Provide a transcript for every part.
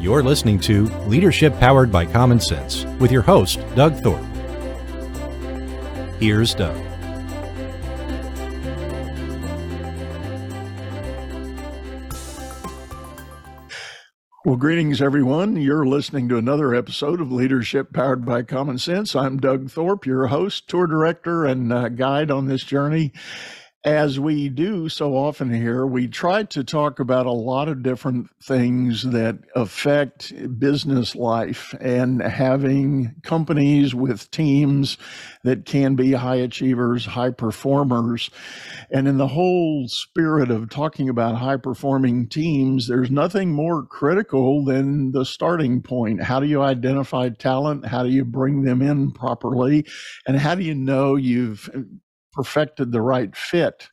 You're listening to Leadership Powered by Common Sense with your host, Doug Thorpe. Here's Doug. Well, greetings, everyone. You're listening to another episode of Leadership Powered by Common Sense. I'm Doug Thorpe, your host, tour director, and guide on this journey. As we do so often here, we try to talk about a lot of different things that affect business life and having companies with teams that can be high achievers, high performers. And in the whole spirit of talking about high performing teams, there's nothing more critical than the starting point. How do you identify talent? How do you bring them in properly? And how do you know you've perfected the right fit?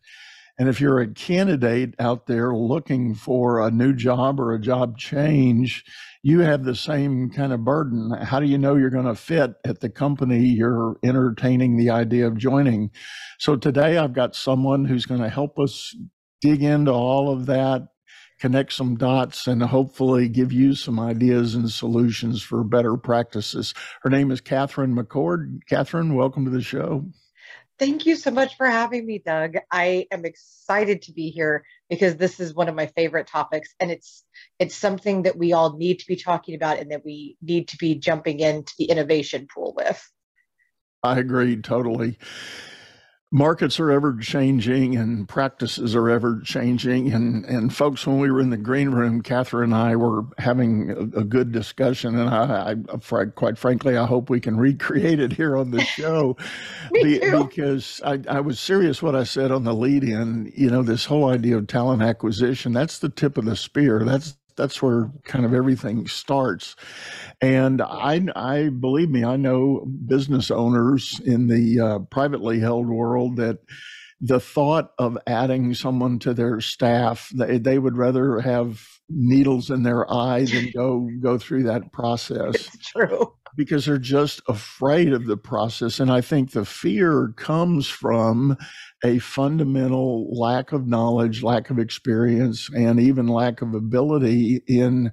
And if you're a candidate out there looking for a new job or a job change, you have the same kind of burden. How do you know you're going to fit at the company you're entertaining the idea of joining? So today I've got someone who's going to help us dig into all of that, connect some dots, and hopefully give you some ideas and solutions for better practices. Her name is Katherine McCord. Katherine, welcome to the show. Thank you so much for having me, Doug. I am excited to be here because this is one of my favorite topics, and it's something that we all need to be talking about and that we need to be jumping into the innovation pool with. I agree totally. Markets are ever changing and practices are ever changing. And folks, when we were in the green room, Katherine and I were having a good discussion. And I quite frankly, I hope we can recreate it here on the show. Because I was serious what I said on the lead in, you know, this whole idea of talent acquisition, that's the tip of the spear. That's where kind of everything starts. And I believe me, I know business owners in the privately held world that the thought of adding someone to their staff, they would rather have needles in their eye than go through that process. It's true. Because they're just afraid of the process. And I think the fear comes from a fundamental lack of knowledge, lack of experience, and even lack of ability in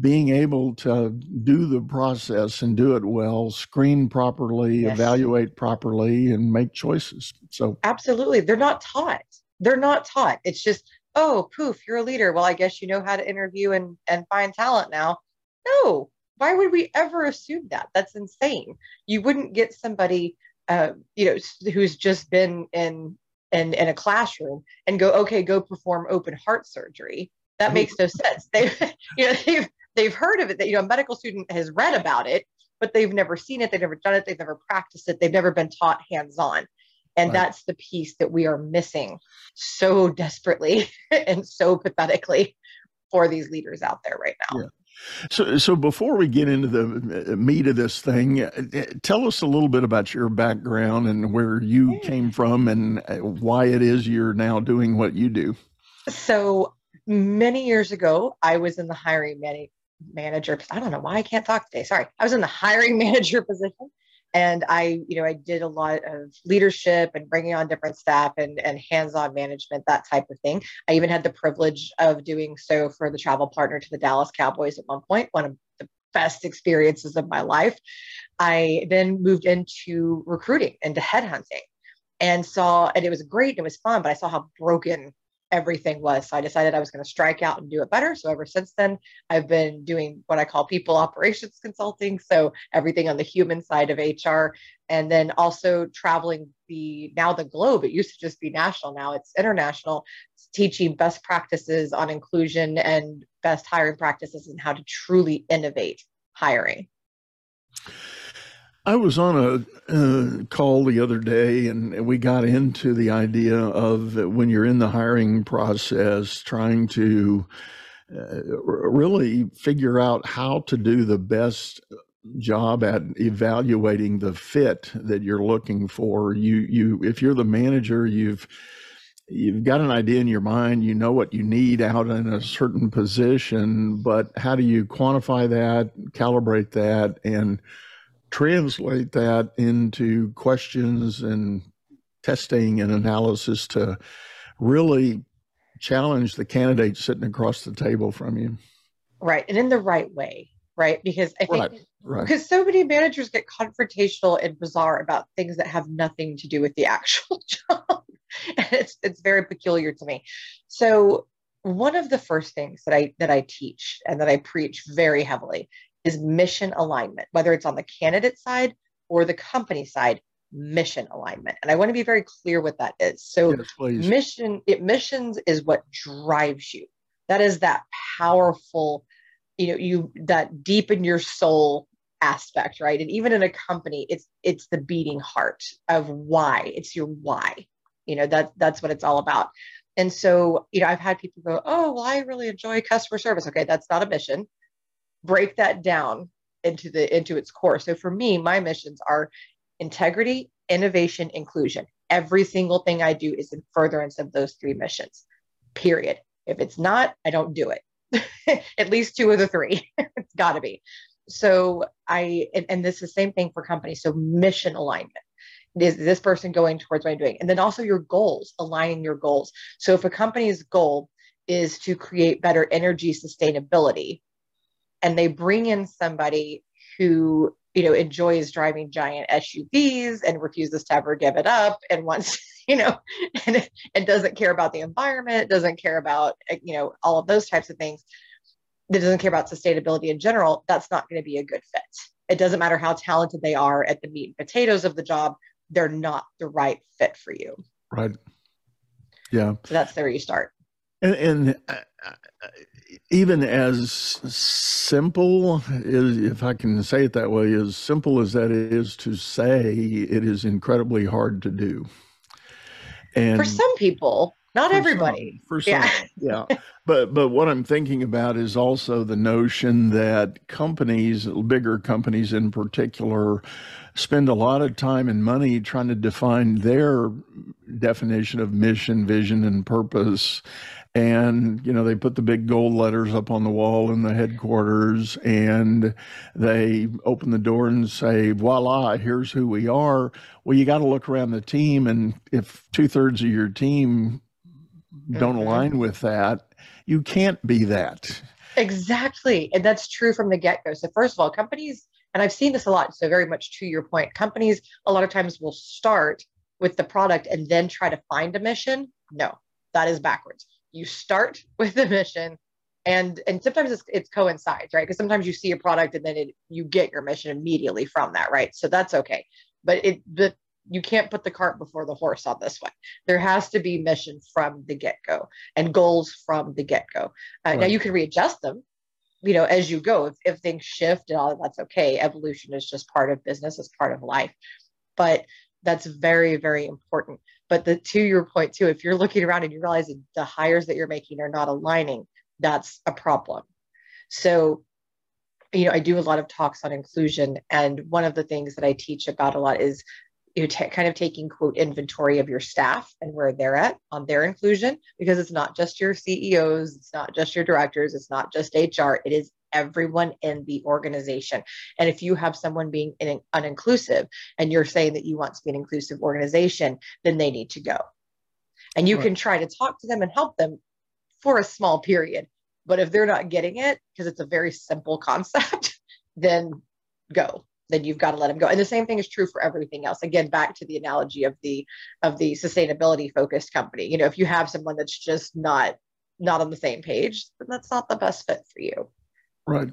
being able to do the process and do it well, screen properly, yes, evaluate properly, and make choices. So absolutely. They're not taught. It's just, oh, poof, you're a leader. Well, I guess you know how to interview and find talent now. No. Why would we ever assume that? That's insane. You wouldn't get somebody, who's just been in a classroom and go, okay, go perform open heart surgery. That makes no sense. They've heard of it. That a medical student has read about it, but they've never seen it. They've never done it. They've never practiced it. They've never been taught hands-on, and That's the piece that we are missing so desperately and so pathetically for these leaders out there right now. Yeah. So before we get into the meat of this thing, tell us a little bit about your background and where you came from and why it is you're now doing what you do. So many years ago, I was in the hiring manager. I don't know why I can't talk today. Sorry. I was in the hiring manager position, and I did a lot of leadership and bringing on different staff and hands-on management, that type of thing. I even had the privilege of doing so for the travel partner to the Dallas Cowboys at one point, one of the best experiences of my life. I then moved into recruiting, into headhunting, and it was great, it was fun, but I saw how broken everything was. So I decided I was going to strike out and do it better. So ever since then, I've been doing what I call people operations consulting. So everything on the human side of HR, and then also traveling the globe. It used to just be national. Now it's international. It's teaching best practices on inclusion and best hiring practices and how to truly innovate hiring. I was on a call the other day, and we got into the idea of when you're in the hiring process, trying to really figure out how to do the best job at evaluating the fit that you're looking for. You if you're the manager, you've got an idea in your mind, you know what you need out in a certain position, but how do you quantify that, calibrate that, and translate that into questions and testing and analysis to really challenge the candidate sitting across the table from you? Right. And in the right way. Right. Because I think because so many managers get confrontational and bizarre about things that have nothing to do with the actual job. And it's very peculiar to me. So one of the first things that I teach and that I preach very heavily is mission alignment, whether it's on the candidate side or the company side, mission alignment. And I want to be very clear what that is. So yes, missions is what drives you. That is that powerful, that deep in your soul aspect, right? And even in a company, it's the beating heart of why. It's your why. That's what it's all about. And so, I've had people go, "Oh, well, I really enjoy customer service." Okay, that's not a mission. Break that down into its core. So for me, my missions are integrity, innovation, inclusion. Every single thing I do is in furtherance of those three missions. Period. If it's not, I don't do it. At least two of the three. It's got to be. So and this is the same thing for companies. So mission alignment. Is this person going towards what I'm doing? And then also your goals, aligning your goals. So if a company's goal is to create better energy sustainability, and they bring in somebody who, enjoys driving giant SUVs and refuses to ever give it up and wants, and doesn't care about the environment, doesn't care about, all of those types of things, that doesn't care about sustainability in general, that's not going to be a good fit. It doesn't matter how talented they are at the meat and potatoes of the job, they're not the right fit for you. Right. Yeah. So that's where you start. And even as simple, if I can say it that way, as simple as that is to say, it is incredibly hard to do. And for some people, not everybody. For some, yeah. But what I'm thinking about is also the notion that companies, bigger companies in particular, spend a lot of time and money trying to define their definition of mission, vision, and purpose. And, they put the big gold letters up on the wall in the headquarters, and they open the door and say, voila, here's who we are. Well, you got to look around the team, and if 2/3 of your team don't align with that, you can't be that. Exactly. And that's true from the get-go. So first of all, companies, and I've seen this a lot, so very much to your point, companies a lot of times will start with the product and then try to find a mission. No, that is backwards. You start with the mission, and sometimes it coincides, right? Because sometimes you see a product and then you get your mission immediately from that, right? So that's okay. But you can't put the cart before the horse on this one. There has to be mission from the get-go and goals from the get-go. Right. Now you can readjust them, as you go. If things shift and all that, that's okay. Evolution is just part of business. It's part of life. But that's very, very important. But to your point too, if you're looking around and you're realizing the hires that you're making are not aligning, that's a problem. So, I do a lot of talks on inclusion. And one of the things that I teach about a lot is kind of taking, quote, inventory of your staff and where they're at on their inclusion, because it's not just your CEOs, it's not just your directors, it's not just HR, it is everyone in the organization. And if you have someone being uninclusive and you're saying that you want to be an inclusive organization, then they need to go. And you can try to talk to them and help them for a small period. But if they're not getting it, because it's a very simple concept, then go. Then you've got to let them go. And the same thing is true for everything else. Again, back to the analogy of the sustainability focused company. If you have someone that's just not on the same page, then that's not the best fit for you. Right.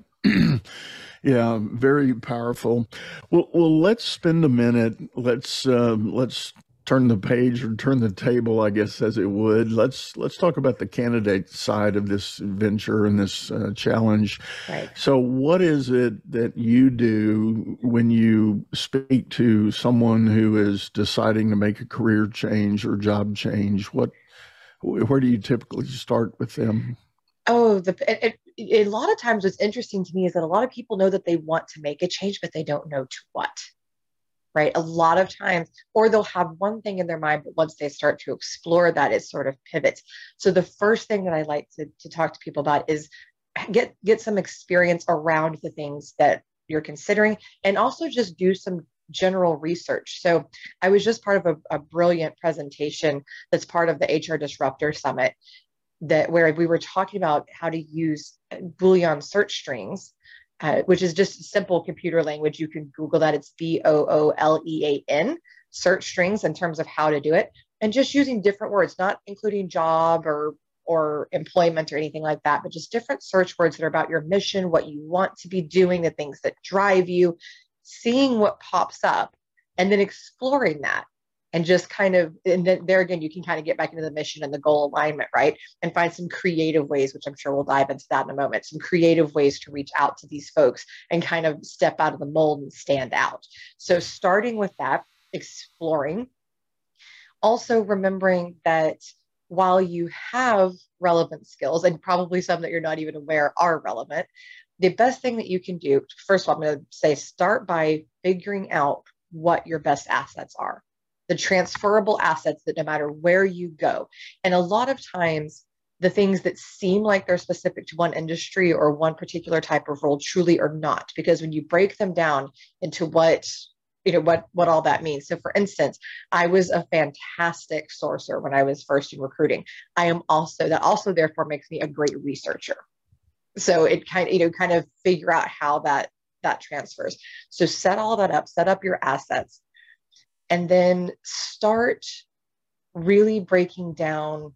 Yeah, very powerful. Well, let's spend a minute. Let's turn the page or turn the table, I guess, as it would. Let's talk about the candidate side of this venture and this challenge. Right. So what is it that you do when you speak to someone who is deciding to make a career change or job change? Where do you typically start with them? Oh, a lot of times what's interesting to me is that a lot of people know that they want to make a change, but they don't know to what. Right. A lot of times, or they'll have one thing in their mind, but once they start to explore that, it sort of pivots. So the first thing that I like to talk to people about is get some experience around the things that you're considering, and also just do some general research. So I was just part of a brilliant presentation that's part of the HR Disruptor Summit that where we were talking about how to use Boolean search strings, which is just simple computer language. You can Google that. It's Boolean search strings in terms of how to do it, and just using different words, not including job or employment or anything like that, but just different search words that are about your mission, what you want to be doing, the things that drive you, seeing what pops up, and then exploring that. And just kind of, and then there again, you can kind of get back into the mission and the goal alignment, right? And find some creative ways, which I'm sure we'll dive into that in a moment, some creative ways to reach out to these folks and kind of step out of the mold and stand out. So starting with that, exploring, also remembering that while you have relevant skills, and probably some that you're not even aware are relevant, the best thing that you can do, first of all, I'm going to say, start by figuring out what your best assets are. The transferable assets that no matter where you go. And a lot of times the things that seem like they're specific to one industry or one particular type of role truly are not, because when you break them down into what all that means. So for instance, I was a fantastic sourcer when I was first in recruiting. That also therefore makes me a great researcher. So it kind of figure out how that transfers. So set all that up, set up your assets. And then start really breaking down,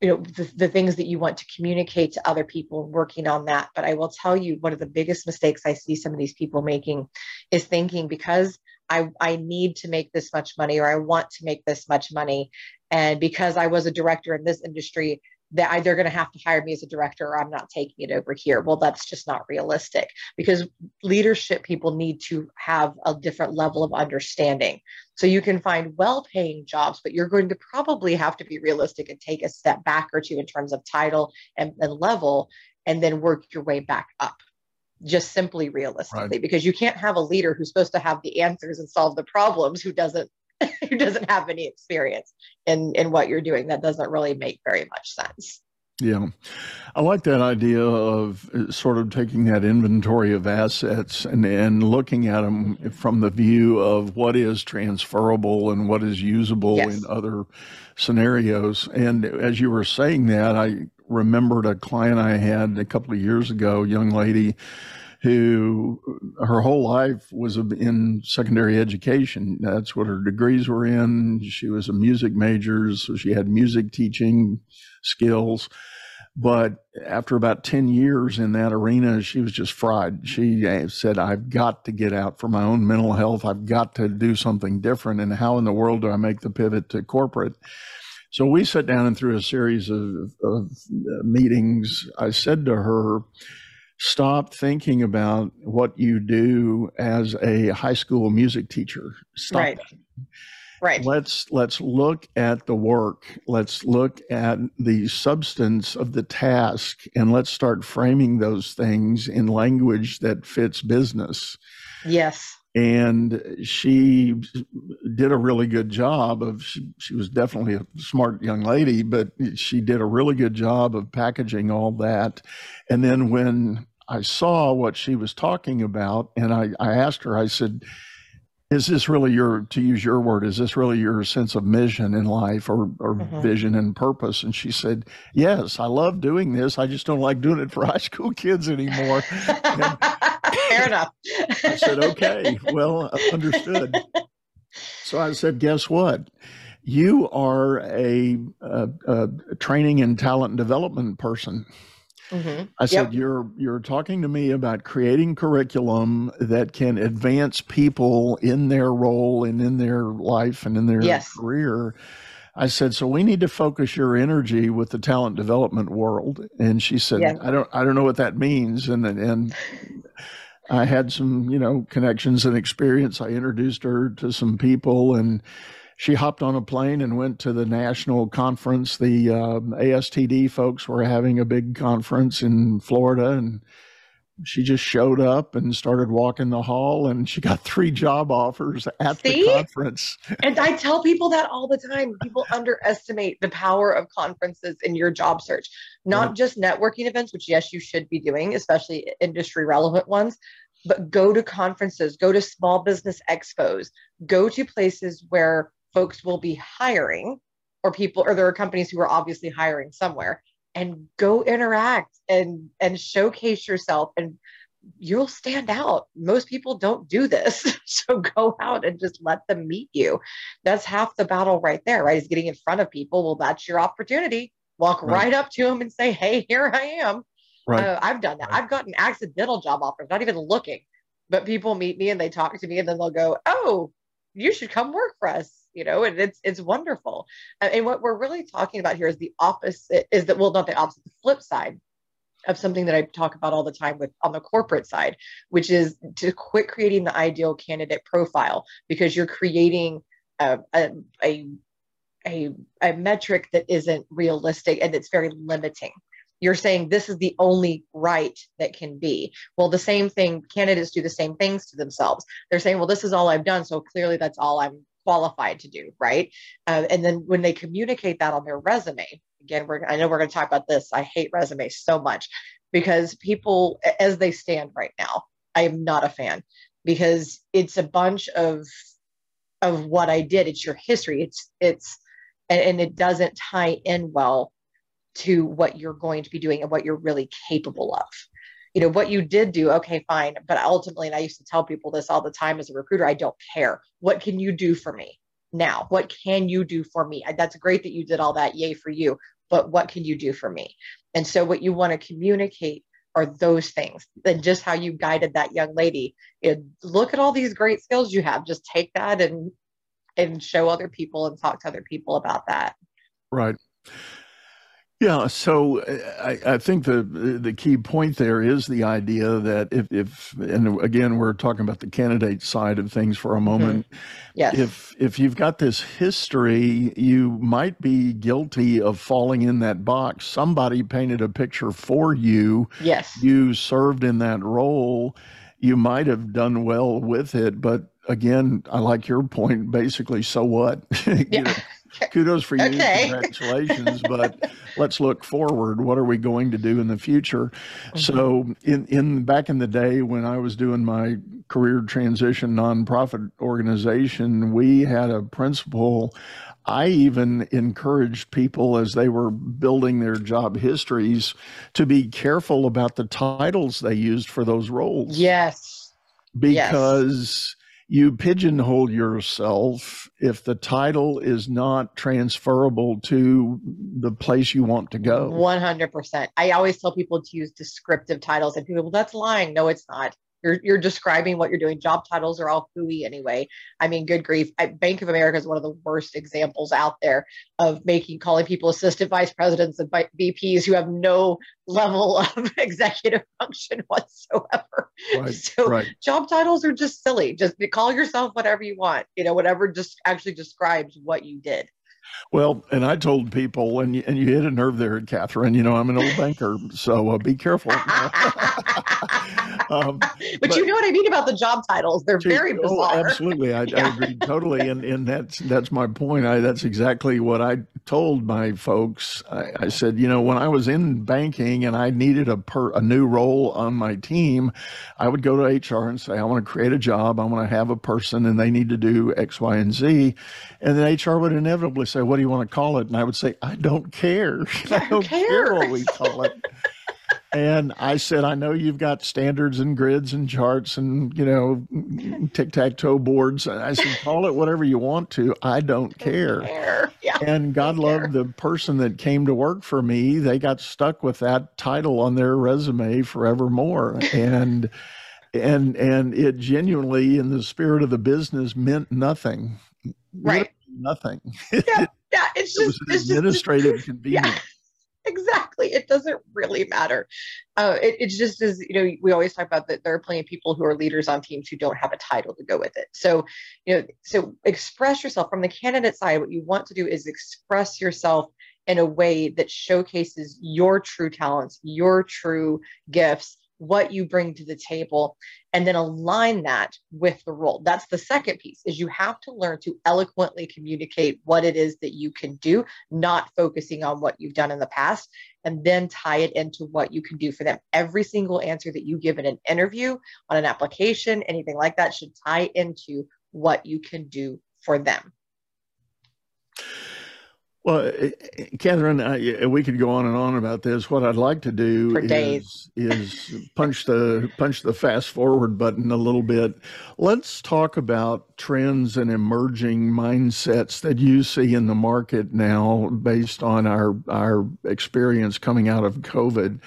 the things that you want to communicate to other people, working on that. But I will tell you, one of the biggest mistakes I see some of these people making is thinking, because I need to make this much money, or I want to make this much money, and because I was a director in this industry, that they're going to have to hire me as a director, or I'm not taking it over here. Well, that's just not realistic, because leadership people need to have a different level of understanding. So you can find well-paying jobs, but you're going to probably have to be realistic and take a step back or two in terms of title and level, and then work your way back up. Just simply realistically, right. Because you can't have a leader who's supposed to have the answers and solve the problems who doesn't have any experience in what you're doing. That doesn't really make very much sense. Yeah. I like that idea of sort of taking that inventory of assets and looking at them from the view of what is transferable and what is usable in other scenarios. And as you were saying that, I remembered a client I had a couple of years ago, a young lady, who her whole life was in secondary education. That's what her degrees were in. She was a music major, so she had music teaching skills. But after about 10 years in that arena, she was just fried. She said, I've got to get out for my own mental health. I've got to do something different. And how in the world do I make the pivot to corporate? So we sat down and through a series of meetings, I said to her, stop thinking about what you do as a high school music teacher. Stop. Right. Right. Let's look at the work. Let's look at the substance of the task, and let's start framing those things in language that fits business. Yes. And she did a really good job of, she was definitely a smart young lady, but she did a really good job of packaging all that. And then when I saw what she was talking about, and I asked her, I said, is this really to use your word, is this really your sense of mission in life or vision and purpose? And she said, yes, I love doing this. I just don't like doing it for high school kids anymore. Fair enough. I said, okay, well, understood. So I said, guess what? You are a training and talent development person. Mm-hmm. I said, you're talking to me about creating curriculum that can advance people in their role and in their life and in their career. I said, so we need to focus your energy with the talent development world. And she said, I don't know what that means. And I had some, connections and experience. I introduced her to some people, and she hopped on a plane and went to the national conference. The ASTD folks were having a big conference in Florida, and she just showed up and started walking the hall, and she got 3 job offers at the conference. And I tell people that all the time. People underestimate the power of conferences in your job search, not just networking events, which yes, you should be doing, especially industry relevant ones. But go to conferences, go to small business expos, go to places where folks will be hiring, or there are companies who are obviously hiring somewhere, and go interact and showcase yourself, and you'll stand out. Most people don't do this. So go out and just let them meet you. That's half the battle right there, right? Is getting in front of people. Well, that's your opportunity. Walk right up to them and say, hey, here I am. Right. I've done that. I've gotten accidental job offers, not even looking, but people meet me and they talk to me and then they'll go, oh, you should come work for us, you know, and it's wonderful. And what we're really talking about here is the opposite, is that, well, not the opposite, the flip side of something that I talk about all the time with on the corporate side, which is to quit creating the ideal candidate profile, because you're creating a metric that isn't realistic and it's very limiting. You're saying this is the only right that can be. Well, the same thing, candidates do the same things to themselves. They're saying, well, this is all I've done, so clearly that's all I'm qualified to do, right? And then when they communicate that on their resume, again, I know we're going to talk about this. I hate resumes so much because people, as they stand right now, I am not a fan, because it's a bunch of what I did. It's your history. And it doesn't tie in well to what you're going to be doing and what you're really capable of. You know, what you did do, okay, fine. But ultimately, and I used to tell people this all the time as a recruiter, I don't care. What can you do for me now? What can you do for me? That's great that you did all that. Yay for you. But what can you do for me? And so what you want to communicate are those things. And just how you guided that young lady. You know, look at all these great skills you have. Just take that and show other people and talk to other people about that. Right. Yeah, so I think the key point there is the idea that if and again, we're talking about the candidate side of things for a moment. Mm-hmm. Yes. If you've got this history, you might be guilty of falling in that box. Somebody painted a picture for you. Yes. You served in that role. You might have done well with it, but again, I like your point, basically, so what? Yeah. Kudos for you. Okay. Congratulations. But let's look forward. What are we going to do in the future? Mm-hmm. So in back in the day when I was doing my career transition nonprofit organization, we had a principle. I even encouraged people as they were building their job histories to be careful about the titles they used for those roles. Yes. Because you pigeonhole yourself if the title is not transferable to the place you want to go. 100%. I always tell people to use descriptive titles, and people, well, that's lying. No, it's not. You're describing what you're doing. Job titles are all hooey anyway. I mean, good grief. Bank of America is one of the worst examples out there of calling people assistant vice presidents and VPs who have no level of executive function whatsoever. Right, so Job titles are just silly. Just call yourself whatever you want, you know, whatever just actually describes what you did. Well, and I told people, and you hit a nerve there, Katherine, you know, I'm an old banker, so be careful. But you know what I mean about the job titles. They're very bizarre. Oh, absolutely. I agree totally. And that's my point. That's exactly what I told my folks. I said, you know, when I was in banking and I needed a new role on my team, I would go to HR and say, I want to create a job. I want to have a person and they need to do X, Y, and Z. And then HR would inevitably say, what do you want to call it? And I would say, I don't care. I don't care what we call it. And I said, I know you've got standards and grids and charts and, you know, tic-tac-toe boards. I said, call it whatever you want to. I don't care. Yeah. And God loved the person that came to work for me. They got stuck with that title on their resume forevermore. And it genuinely, in the spirit of the business, meant nothing. Right. Nothing. Yeah. It was an administrative convenience. Yeah. Exactly. It doesn't really matter. It just is, you know, we always talk about that there are plenty of people who are leaders on teams who don't have a title to go with it. So, you know, so express yourself from the candidate side. What you want to do is express yourself in a way that showcases your true talents, your true gifts, what you bring to the table, and then align that with the role. That's the second piece, is you have to learn to eloquently communicate what it is that you can do, not focusing on what you've done in the past, and then tie it into what you can do for them. Every single answer that you give in an interview, on an application, anything like that should tie into what you can do for them. Well, Katherine, we could go on and on about this. What I'd like to do is punch the fast forward button a little bit. Let's talk about trends and emerging mindsets that you see in the market now based on our experience coming out of COVID.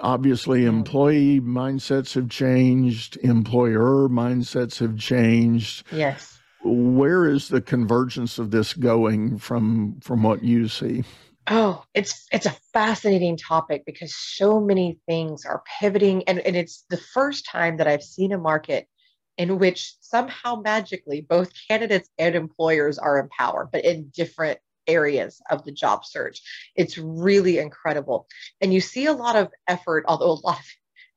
Obviously, employee mindsets have changed. Employer mindsets have changed. Yes. Where is the convergence of this going from what you see? Oh, it's a fascinating topic because so many things are pivoting. And it's the first time that I've seen a market in which somehow magically both candidates and employers are empowered, but in different areas of the job search. It's really incredible. And you see a lot of effort, although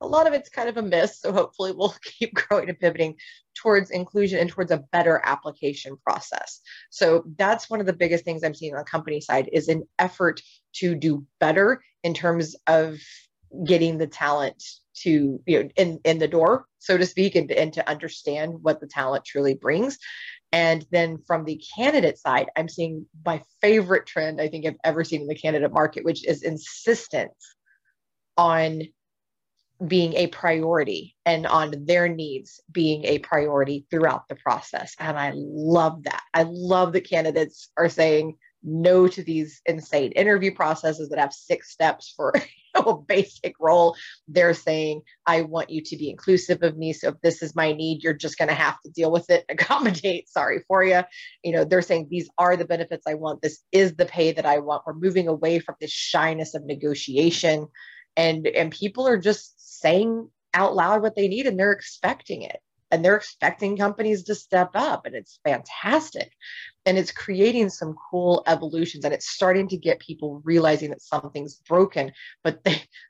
a lot of it's kind of a miss, so hopefully we'll keep growing and pivoting towards inclusion and towards a better application process. So that's one of the biggest things I'm seeing on the company side is an effort to do better in terms of getting the talent to, in the door, so to speak, and to understand what the talent truly brings. And then from the candidate side, I'm seeing my favorite trend I think I've ever seen in the candidate market, which is insistence on being a priority and on their needs being a priority throughout the process. And I love that. I love that candidates are saying no to these insane interview processes that have 6 steps for a basic role. They're saying, I want you to be inclusive of me. So if this is my need, you're just going to have to deal with it, accommodate, sorry for you. They're saying these are the benefits I want. This is the pay that I want. We're moving away from this shyness of negotiation. And people are just saying out loud what they need, and they're expecting it, and they're expecting companies to step up, and it's fantastic. And it's creating some cool evolutions, and it's starting to get people realizing that something's broken, but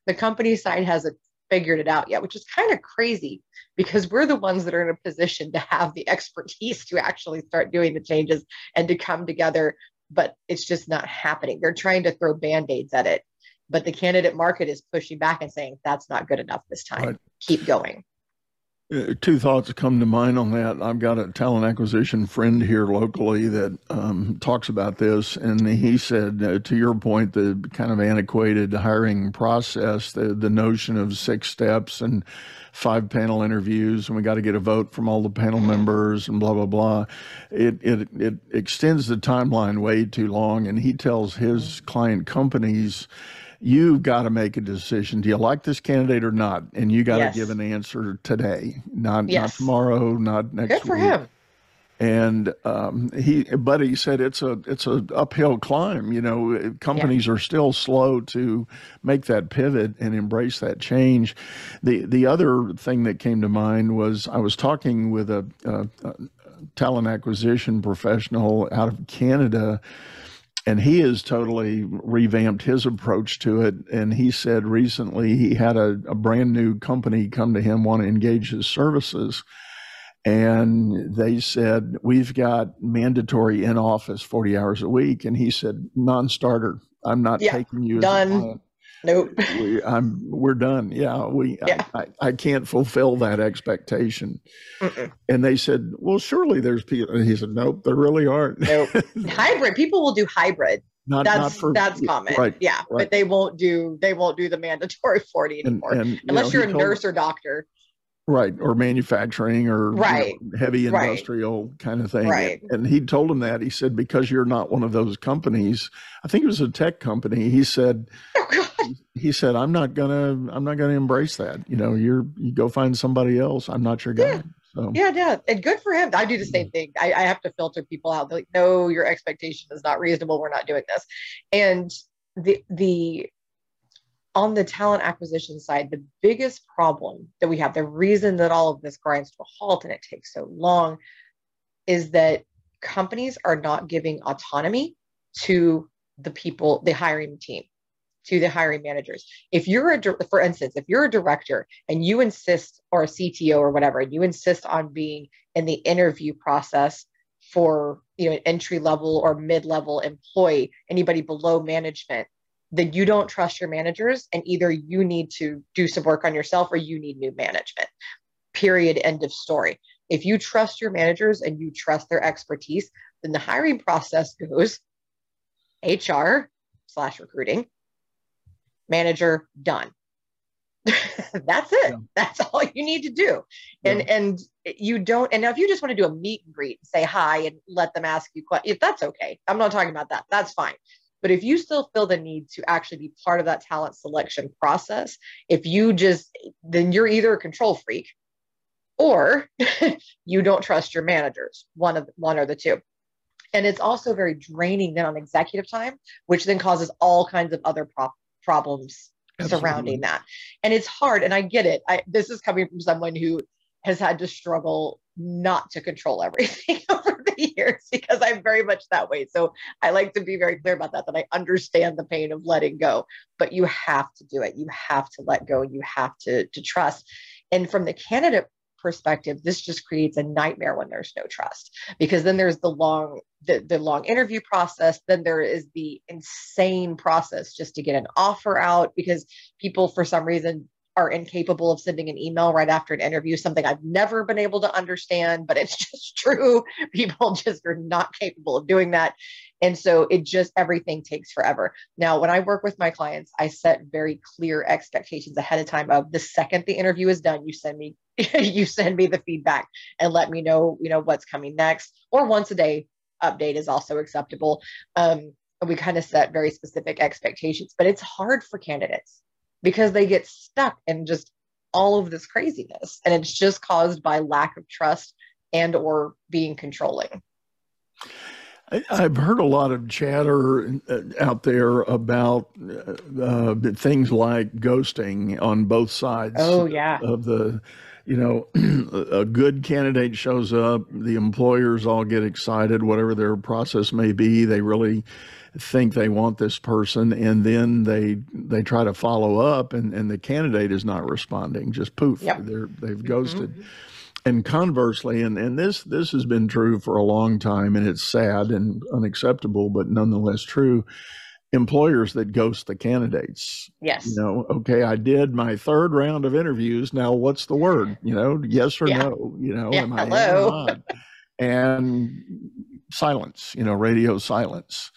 the company side hasn't figured it out yet, which is kind of crazy because we're the ones that are in a position to have the expertise to actually start doing the changes and to come together, but it's just not happening. They're trying to throw Band-Aids at it. But the candidate market is pushing back and saying, that's not good enough this time. Right. Keep going. 2 thoughts come to mind on that. I've got a talent acquisition friend here locally that talks about this. And he said, to your point, the kind of antiquated hiring process, the notion of 6 steps and 5 panel interviews, and we got to get a vote from all the panel members and blah, blah, blah. It extends the timeline way too long. And he tells his client companies, you've got to make a decision. Do you like this candidate or not? And you got to give an answer today, not tomorrow, not next week. Good for him. And he said it's a uphill climb. Companies are still slow to make that pivot and embrace that change. The other thing that came to mind was I was talking with a talent acquisition professional out of Canada. And he has totally revamped his approach to it. And he said recently he had a brand new company come to him, want to engage his services. And they said, we've got mandatory in office 40 hours a week. And he said, non-starter. I'm not taking you. Done. Nope. We're done. Yeah. I can't fulfill that expectation. Mm-mm. And they said, well, surely there's people. And he said, nope, there really aren't. Nope. Hybrid. People will do hybrid. That's common. Right, yeah. Right. But they won't do the mandatory 40 anymore. And, unless you're a nurse or doctor. Right. Or manufacturing or heavy industrial kind of thing. Right. And he told him that. He said, because you're not one of those companies. I think it was a tech company. He said, I'm not gonna embrace that. You go find somebody else. I'm not your guy. Yeah. So. Yeah. And good for him. I do the same thing. I have to filter people out. They're like, no, your expectation is not reasonable. We're not doing this. And on the talent acquisition side, the biggest problem that we have, the reason that all of this grinds to a halt and it takes so long, is that companies are not giving autonomy to the people, the hiring team, to the hiring managers. For instance, if you're a director and you insist, or a CTO or whatever, and you insist on being in the interview process for an entry-level or mid-level employee, anybody below management, then you don't trust your managers, and either you need to do some work on yourself or you need new management. Period. End of story. If you trust your managers and you trust their expertise, then the hiring process goes HR/recruiting manager, done. That's it. Yeah. That's all you need to do. Yeah. And you don't, and now if you just want to do a meet and greet, say hi and let them ask you questions, that's okay. I'm not talking about that. That's fine. But if you still feel the need to actually be part of that talent selection process, then you're either a control freak or you don't trust your managers, one or the two. And it's also very draining then on executive time, which then causes all kinds of other problems surrounding that. And it's hard. And I get it. This is coming from someone who has had to struggle not to control everything over the years, because I'm very much that way. So I like to be very clear about that I understand the pain of letting go, but you have to do it. You have to let go. You have to trust. And from the candidate perspective, this just creates a nightmare when there's no trust, because then there's the long interview process. Then there is the insane process just to get an offer out, because people for some reason are incapable of sending an email right after an interview, something I've never been able to understand, but it's just true. People just are not capable of doing that. And so everything takes forever. Now, when I work with my clients, I set very clear expectations ahead of time of the second the interview is done, you send me the feedback and let me know, what's coming next, or once a day update is also acceptable. And we kind of set very specific expectations, but it's hard for candidates, because they get stuck in just all of this craziness. And it's just caused by lack of trust and or being controlling. I've heard a lot of chatter out there about things like ghosting on both sides. Oh, yeah. Of the, a good candidate shows up, the employers all get excited, whatever their process may be. They really think they want this person, and then they try to follow up, and the candidate is not responding. Just poof, yep. They've ghosted. Mm-hmm. And conversely, and this has been true for a long time, and it's sad and unacceptable, but nonetheless true. Employers that ghost the candidates. Yes. Okay, I did my third round of interviews. Now what's the word? Yes or yeah. No? Yeah. Am I hello? Am I? And silence, radio silence.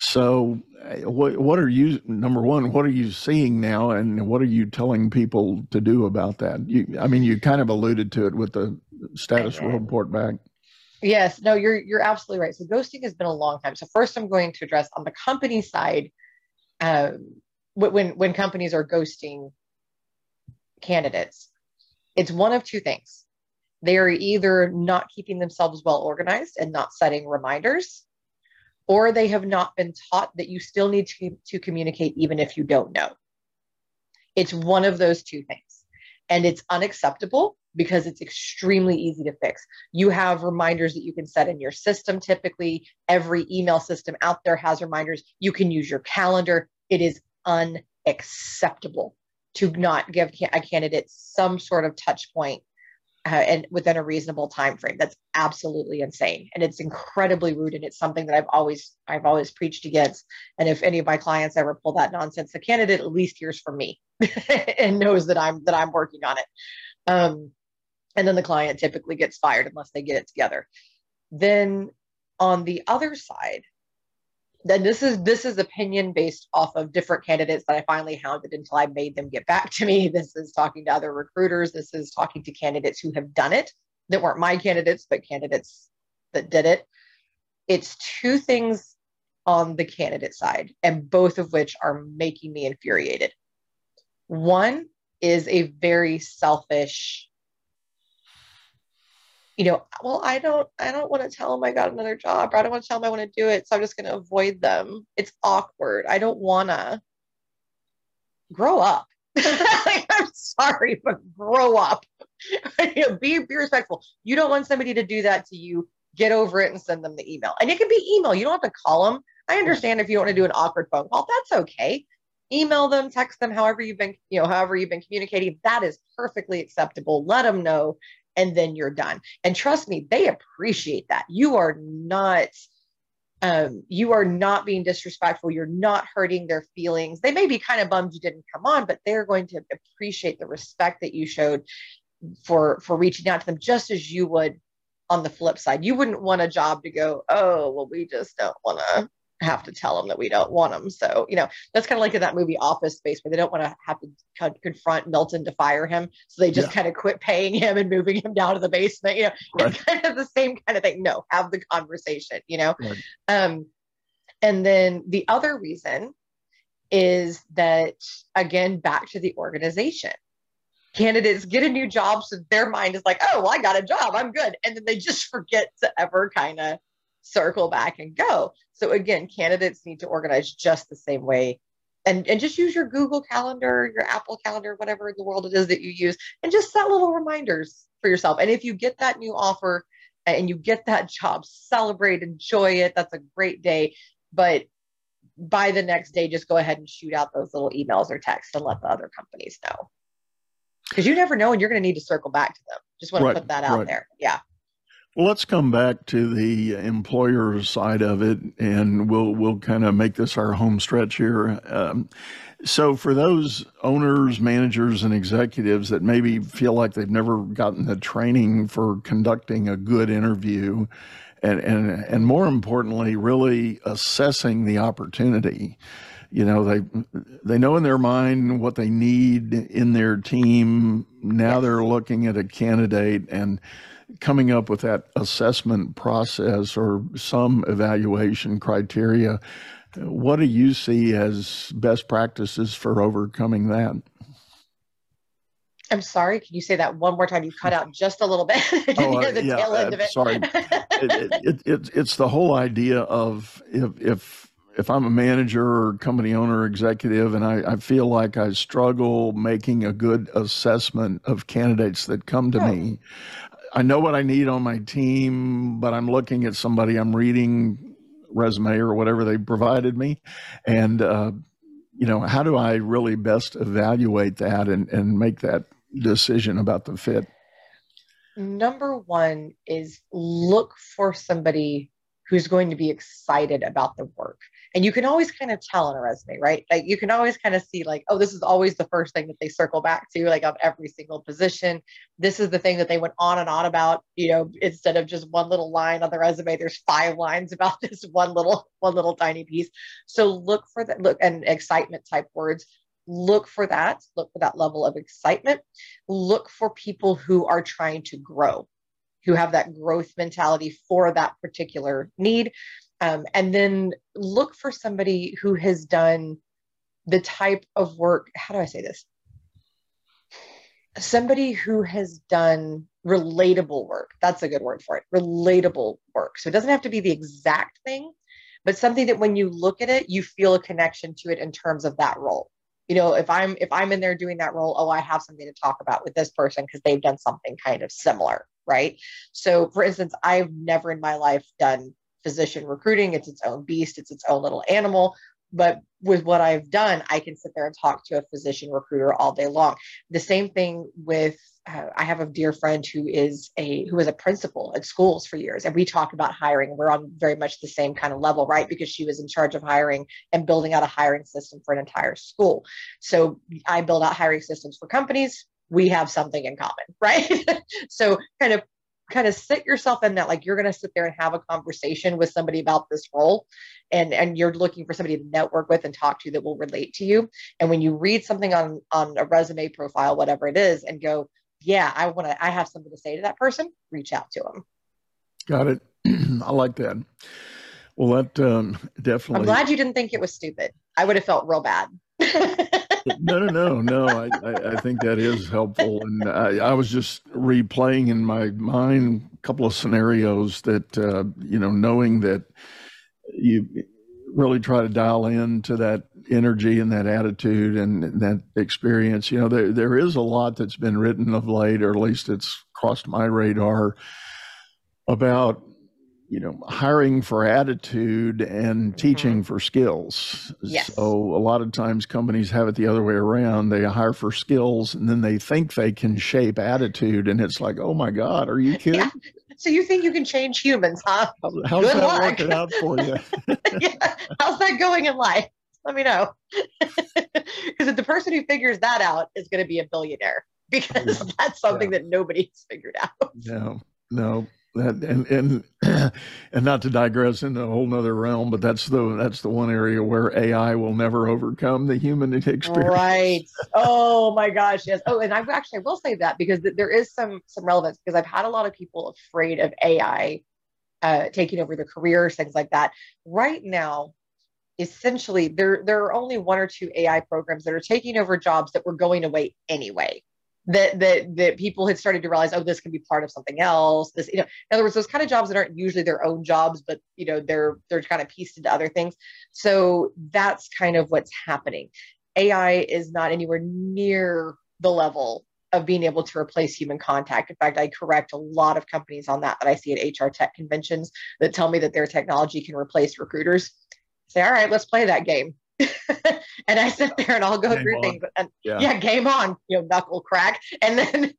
So what are you, number one, what are you seeing now, and what are you telling people to do about that? You kind of alluded to it with the status report back. Yes, no, you're absolutely right. So ghosting has been a long time. So first I'm going to address on the company side, when companies are ghosting candidates, it's one of two things. They are either not keeping themselves well organized and not setting reminders, or they have not been taught that you still need to communicate even if you don't know. It's one of those two things. And it's unacceptable, because it's extremely easy to fix. You have reminders that you can set in your system. Typically, every email system out there has reminders. You can use your calendar. It is unacceptable to not give a candidate some sort of touch point and within a reasonable time frame. That's absolutely insane. And it's incredibly rude. And it's something that I've always preached against. And if any of my clients ever pull that nonsense, the candidate at least hears from me and knows that I'm working on it. And then the client typically gets fired unless they get it together. Then on the other side, then this is opinion based off of different candidates that I finally hounded until I made them get back to me. This is talking to other recruiters. This is talking to candidates who have done it that weren't my candidates, but candidates that did it. It's two things on the candidate side, and both of which are making me infuriated. One is a very selfish, well, I don't want to tell them I got another job, or I don't want to tell them I want to do it, so I'm just going to avoid them. It's awkward. I don't want to. Grow up. I'm sorry, but grow up. Be respectful. You don't want somebody to do that to you. Get over it and send them the email. And it can be email. You don't have to call them. I understand if you don't want to do an awkward phone call, that's okay. Email them, text them, however you've been communicating. That is perfectly acceptable. Let them know, and then you're done. And trust me, they appreciate that. You are not being disrespectful. You're not hurting their feelings. They may be kind of bummed you didn't come on, but they're going to appreciate the respect that you showed for reaching out to them, just as you would on the flip side. You wouldn't want a job to go, oh, well, we just don't want to have to tell them that we don't want them. So, you know, that's kind of like in that movie Office Space, where they don't want to have to confront Milton to fire him. So they just kind of quit paying him and moving him down to the basement, you know, it's kind of the same kind of thing. No, have the conversation, you know? Right. And then the other reason is that, again, back to the organization. Candidates get a new job, so their mind is like, oh, well, I got a job, I'm good. And then they just forget to ever kind of circle back and go. So again, candidates need to organize just the same way. And just use your Google Calendar, your Apple Calendar, whatever in the world it is that you use, and just set little reminders for yourself. And if you get that new offer and you get that job, celebrate, enjoy it. That's a great day. But by the next day, just go ahead and shoot out those little emails or texts and let the other companies know. Because you never know when you're going to need to circle back to them. Just want to put that out there. Yeah. Well, let's come back to the employer side of it, and we'll kind of make this our home stretch here. So for those owners, managers, and executives that maybe feel like they've never gotten the training for conducting a good interview, and more importantly, really assessing the opportunity. You know, they know in their mind what they need in their team. Now they're looking at a candidate and coming up with that assessment process or some evaluation criteria. What do you see as best practices for overcoming that? I'm sorry, can you say that one more time? You cut out just a little bit. Didn't hear the tail end of it. Sorry. It's the whole idea of if I'm a manager or company owner executive, and I feel like I struggle making a good assessment of candidates that come to me. I know what I need on my team, but I'm looking at somebody, I'm reading resume or whatever they provided me. And, you know, how do I really best evaluate that and make that decision about the fit? Number one is look for somebody who's going to be excited about the work. And you can always kind of tell on a resume, right? Like you can always kind of see like, oh, this is always the first thing that they circle back to, like on every single position. This is the thing that they went on and on about, you know, instead of just one little line on the resume, there's 5 lines about this one little tiny piece. So look for that, and excitement type words. Look for that level of excitement. Look for people who are trying to grow, who have that growth mentality for that particular need. And then look for somebody who has done the type of work. How do I say this? Somebody who has done relatable work. That's a good word for it. Relatable work. So it doesn't have to be the exact thing, but something that when you look at it, you feel a connection to it in terms of that role. You know, if I'm in there doing that role, oh, I have something to talk about with this person because they've done something kind of similar. Right. So for instance, I've never in my life done physician recruiting. It's its own beast. It's its own little animal. But with what I've done, I can sit there and talk to a physician recruiter all day long. The same thing with, I have a dear friend who was a principal at schools for years. And we talk about hiring. We're on very much the same kind of level, right? Because she was in charge of hiring and building out a hiring system for an entire school. So I build out hiring systems for companies. We have something in common, right? So kind of sit yourself in that, like you're going to sit there and have a conversation with somebody about this role, and you're looking for somebody to network with and talk to that will relate to you. And when you read something on a resume profile, whatever it is, and go, yeah, I have something to say to that person, reach out to them. Got it. I like that. Well, that definitely. I'm glad you didn't think it was stupid. I would have felt real bad. No. I think that is helpful. And I was just replaying in my mind a couple of scenarios that, you know, knowing that you really try to dial into that energy and that attitude and that experience. You know, there is a lot that's been written of late, or at least it's crossed my radar about, you know, hiring for attitude and teaching for skills. Yes. So a lot of times companies have it the other way around. They hire for skills and then they think they can shape attitude. And it's like, oh my God, are you kidding? Yeah. So you think you can change humans, huh? How's that working out for you? Yeah. How's that going in life? Let me know. Because the person who figures that out is going to be a billionaire, because that's something that nobody's figured out. No. And not to digress into a whole nother realm, but that's the one area where AI will never overcome the human experience. Right. Oh my gosh. Yes. Oh, and I will say that because there is some relevance, because I've had a lot of people afraid of AI taking over their careers, things like that. Right now, essentially, there are only one or two AI programs that are taking over jobs that were going away anyway. That people had started to realize, oh, this can be part of something else. This, in other words, those kind of jobs that aren't usually their own jobs, but they're kind of pieced into other things. So that's kind of what's happening. AI is not anywhere near the level of being able to replace human contact. In fact, I correct a lot of companies on that I see at HR tech conventions that tell me that their technology can replace recruiters. I say, all right, let's play that game. And I sit there and I'll go through things. And yeah, game on, knuckle crack. And then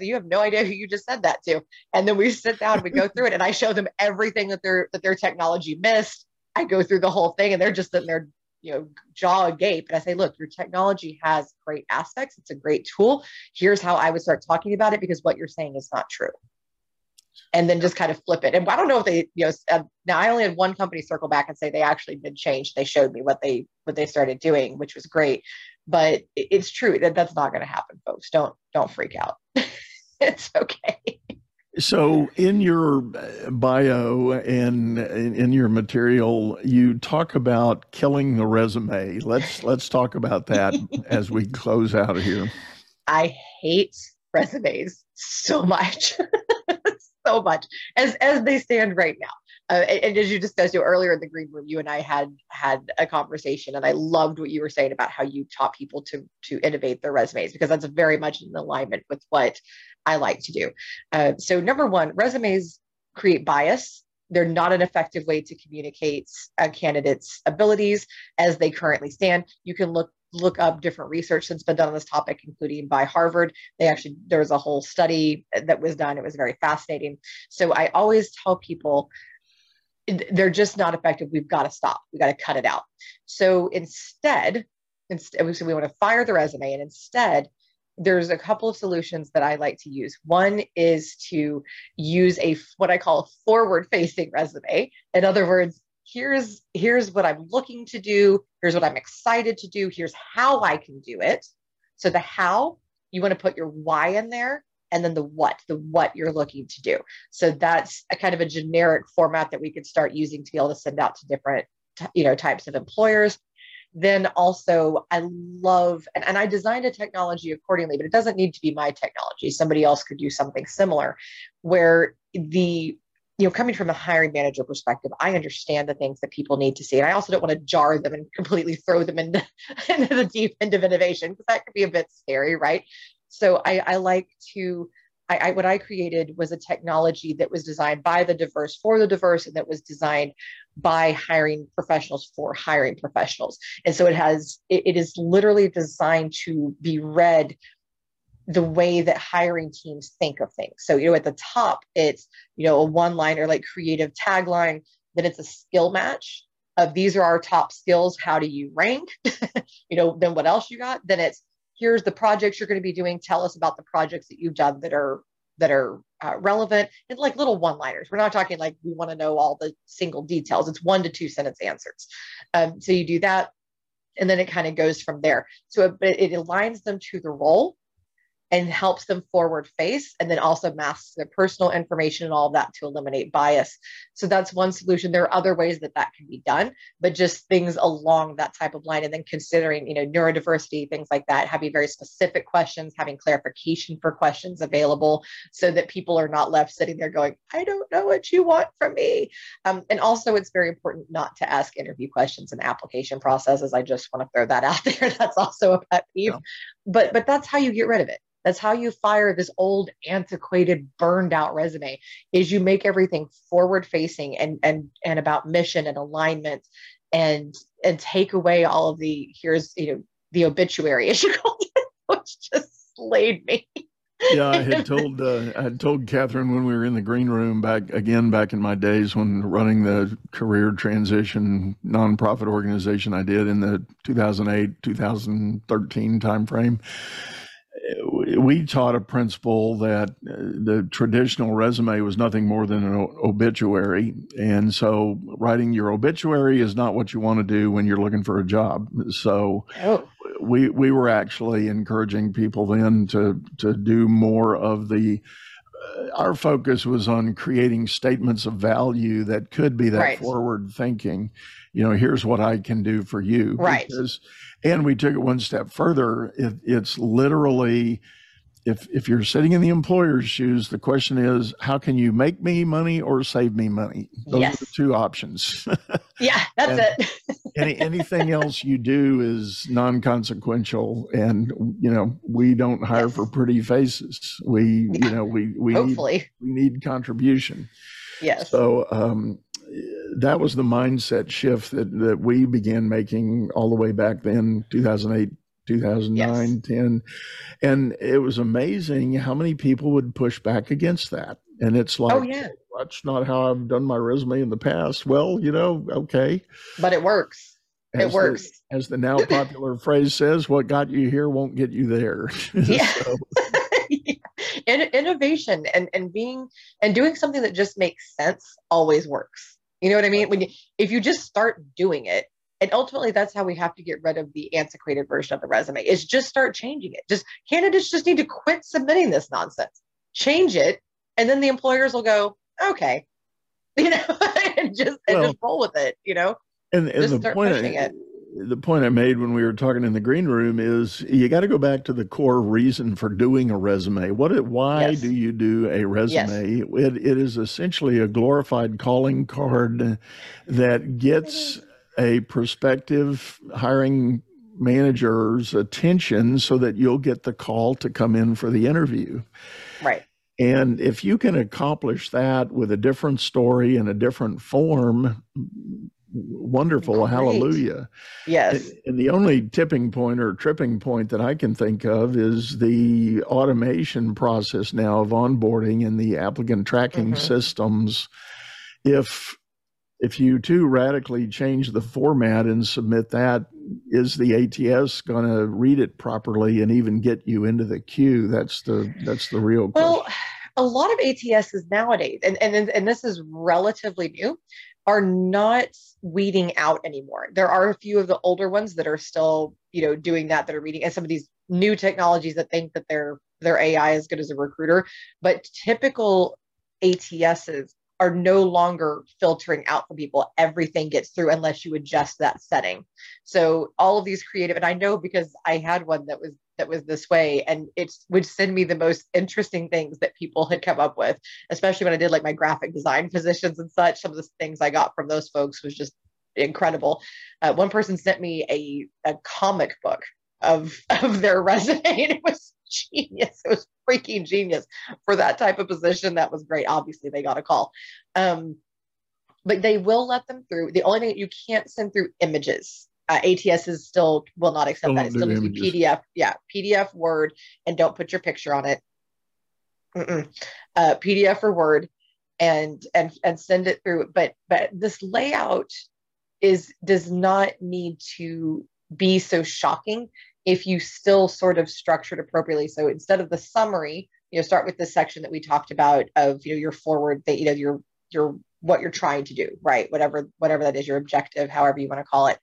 you have no idea who you just said that to. And then we sit down and we go through it, and I show them everything that their technology missed. I go through the whole thing, and they're just sitting there, jaw agape. And I say, look, your technology has great aspects. It's a great tool. Here's how I would start talking about it, because what you're saying is not true. And then just kind of flip it. And I don't know if they, now I only had one company circle back and say they actually did change. They showed me what they started doing, which was great. But it's true that that's not going to happen, folks. Don't freak out. It's okay. So in your bio and in your material, you talk about killing the resume. Let's talk about that as we close out of here. I hate resumes so much. So much as they stand right now. And as you discussed earlier in the green room, you and I had a conversation, and I loved what you were saying about how you taught people to innovate their resumes, because that's very much in alignment with what I like to do. So number one, resumes create bias. They're not an effective way to communicate a candidate's abilities as they currently stand. You can look up different research that's been done on this topic, including by Harvard. There was a whole study that was done. It was very fascinating. So I always tell people they're just not effective. We've got to stop. We've got to cut it out. So instead we want to fire the resume. And instead, there's a couple of solutions that I like to use. One is to use what I call a forward-facing resume. In other words, here's what I'm looking to do. Here's what I'm excited to do. Here's how I can do it. So the how, you want to put your why in there, and then the what you're looking to do. So that's a kind of a generic format that we could start using to be able to send out to different, types of employers. Then also, I love, and I designed a technology accordingly, but it doesn't need to be my technology. Somebody else could do something similar, where coming from a hiring manager perspective, I understand the things that people need to see. And I also don't want to jar them and completely throw them into the deep end of innovation, because that could be a bit scary, right? So what I created was a technology that was designed by the diverse for the diverse, and that was designed by hiring professionals for hiring professionals. And so it is literally designed to be read the way that hiring teams think of things. So, at the top, it's, a one-liner, like creative tagline. Then it's a skill match of, these are our top skills. How do you rank? Then what else you got? Then it's, here's the projects you're going to be doing. Tell us about the projects that you've done that are relevant. It's like little one-liners. We're not talking like we want to know all the single details. It's 1 to 2 sentence answers. So you do that, and then it kind of goes from there. So it aligns them to the role, and helps them forward face, and then also masks their personal information and all of that to eliminate bias. So that's one solution. There are other ways that can be done, but just things along that type of line. And then considering, neurodiversity, things like that, having very specific questions, having clarification for questions available, so that people are not left sitting there going, I don't know what you want from me. And also, it's very important not to ask interview questions and application processes. I just want to throw that out there. That's also a pet peeve, but that's how you get rid of it. That's how you fire this old, antiquated, burned out resume, is you make everything forward facing and about mission and alignment, and take away all of the, here's, the obituary issue, which just slayed me. Yeah, I had told Katherine when we were in the green room back in my days when running the career transition nonprofit organization I did in the 2008, 2013 timeframe. we taught a principle that the traditional resume was nothing more than an obituary. And so writing your obituary is not what you want to do when you're looking for a job. So we were actually encouraging people then to do more of the, our focus was on creating statements of value that could be that forward thinking, you know, here's what I can do for you. Right. Because, and we took it one step further. It's literally, if you're sitting in the employer's shoes, the question is, how can you make me money or save me money? Those are the two options. That's it. Anything else you do is non-consequential, and you know we don't hire for pretty faces. We we need contribution. Yes. So that was the mindset shift that we began making all the way back then, 2008. 2009, 10. And it was amazing how many people would push back against that. And it's like, that's not how I've done my resume in the past. Well, you know, okay. But it works. As the now popular phrase says, what got you here won't get you there. Innovation and being and doing something that just makes sense always works. You know what I mean? When you, if you just start doing it, and ultimately, that's how we have to get rid of the antiquated version of the resume, is just start changing it. Just candidates just need to quit submitting this nonsense, change it. And then the employers will go, okay, you know, and just roll with it, you know, and the point I made when we were talking in the green room is you got to go back to the core reason for doing a resume. Why do you do a resume? Yes. It is essentially a glorified calling card that gets a prospective hiring manager's attention so that you'll get the call to come in for the interview. Right. And if you can accomplish that with a different story and a different form, wonderful. Great. Hallelujah. Yes. And the only tipping point or tripping point that I can think of is the automation process now of onboarding and the applicant tracking systems. If you too radically change the format and submit that, is the ATS going to read it properly and even get you into the queue? That's the real question. Well, a lot of ATSs nowadays, and this is relatively new, are not weeding out anymore. There are a few of the older ones that are still, you know, doing that are reading, and some of these new technologies that think that their AI is good as a recruiter, but typical ATSs are no longer filtering out for people. Everything gets through unless you adjust that setting. So all of these creative, and I know because I had one that was this way, and it would send me the most interesting things that people had come up with, especially when I did like my graphic design positions and such. Some of the things I got from those folks was just incredible. One person sent me a comic book of their resume, and it was genius. It was freaking genius for that type of position. That was great. Obviously they got a call, but they will let them through. The only thing, you can't send through images. ATS is still will not accept that. It still needs to be PDF. Yeah. PDF, Word, and don't put your picture on it. PDF or Word and send it through. But this layout does not need to be so shocking if you still sort of structured appropriately. So instead of the summary, you know, start with the section that we talked about of, you know, your forward, that, you know, your what you're trying to do, right? Whatever that is, your objective, however you want to call it.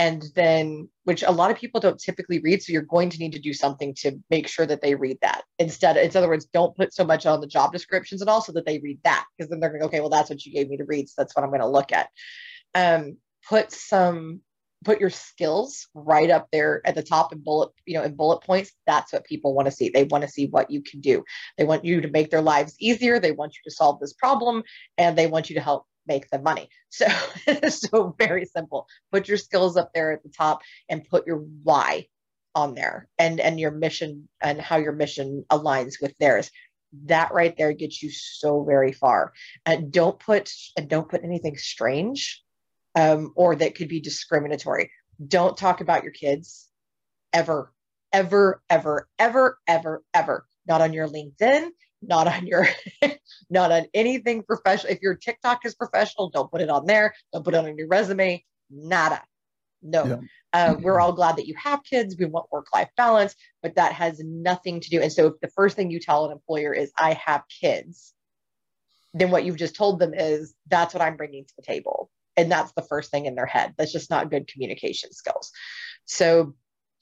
And then, which a lot of people don't typically read. So you're going to need to do something to make sure that they read that. In other words, don't put so much on the job descriptions and also that they read that, because then they're going to go, okay, well, that's what you gave me to read. So that's what I'm going to look at. Put your skills right up there at the top in bullet points. That's what people want to see. They want to see what you can do. They want you to make their lives easier. They want you to solve this problem, and they want you to help make them money. So it's so very simple. Put your skills up there at the top and put your why on there and your mission and how your mission aligns with theirs. That right there gets you so very far. And don't put anything strange or that could be discriminatory. Don't talk about your kids ever, ever, ever, ever, ever, ever. Not on your LinkedIn, not on anything professional. If your TikTok is professional, don't put it on there. Don't put it on your resume. Nada. No, yeah. We're all glad that you have kids. We want work-life balance, but that has nothing to do. And so if the first thing you tell an employer is I have kids, then what you've just told them is that's what I'm bringing to the table. And that's the first thing in their head. That's just not good communication skills. So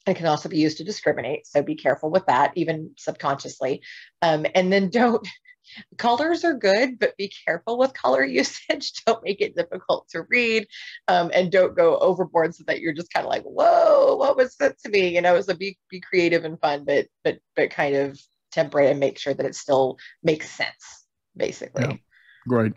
it can also be used to discriminate. So be careful with that, even subconsciously. And then don't, colors are good, but be careful with color usage. Don't make it difficult to read, and don't go overboard so that you're just kind of like, whoa, what was that to me? You know, so be creative and fun, but kind of temperate and make sure that it still makes sense, basically. Yeah. Great.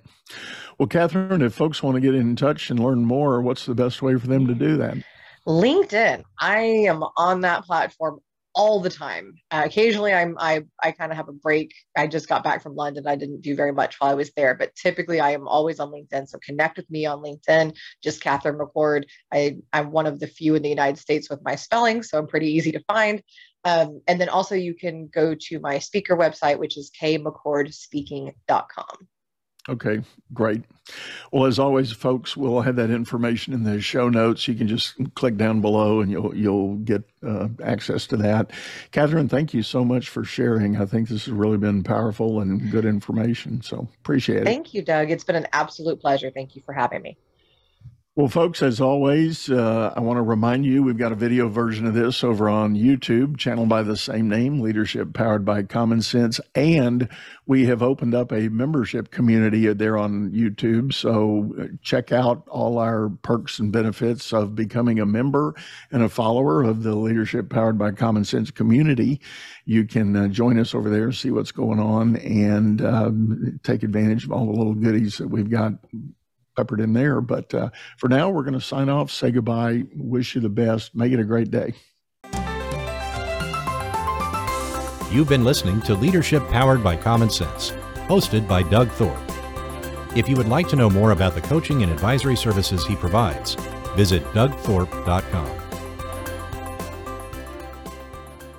Well, Katherine, if folks want to get in touch and learn more, what's the best way for them to do that? LinkedIn. I am on that platform all the time. Occasionally, I kind of have a break. I just got back from London. I didn't do very much while I was there, but typically I am always on LinkedIn. So connect with me on LinkedIn. Just Katherine McCord. I'm one of the few in the United States with my spelling, so I'm pretty easy to find. And then also you can go to my speaker website, which is kmccordspeaking.com. Okay, great. Well, as always, folks, we'll have that information in the show notes. You can just click down below and you'll get access to that. Katherine, thank you so much for sharing. I think this has really been powerful and good information, so appreciate it. Thank you, Doug. It's been an absolute pleasure. Thank you for having me. Well, folks, as always, I want to remind you, we've got a video version of this over on YouTube, channel by the same name, Leadership Powered by Common Sense. And we have opened up a membership community there on YouTube. So check out all our perks and benefits of becoming a member and a follower of the Leadership Powered by Common Sense community. You can join us over there, see what's going on, and take advantage of all the little goodies that we've got peppered in there. But for now, we're going to sign off, say goodbye, wish you the best, make it a great day. You've been listening to Leadership Powered by Common Sense, hosted by Doug Thorpe. If you would like to know more about the coaching and advisory services he provides, visit DougThorpe.com.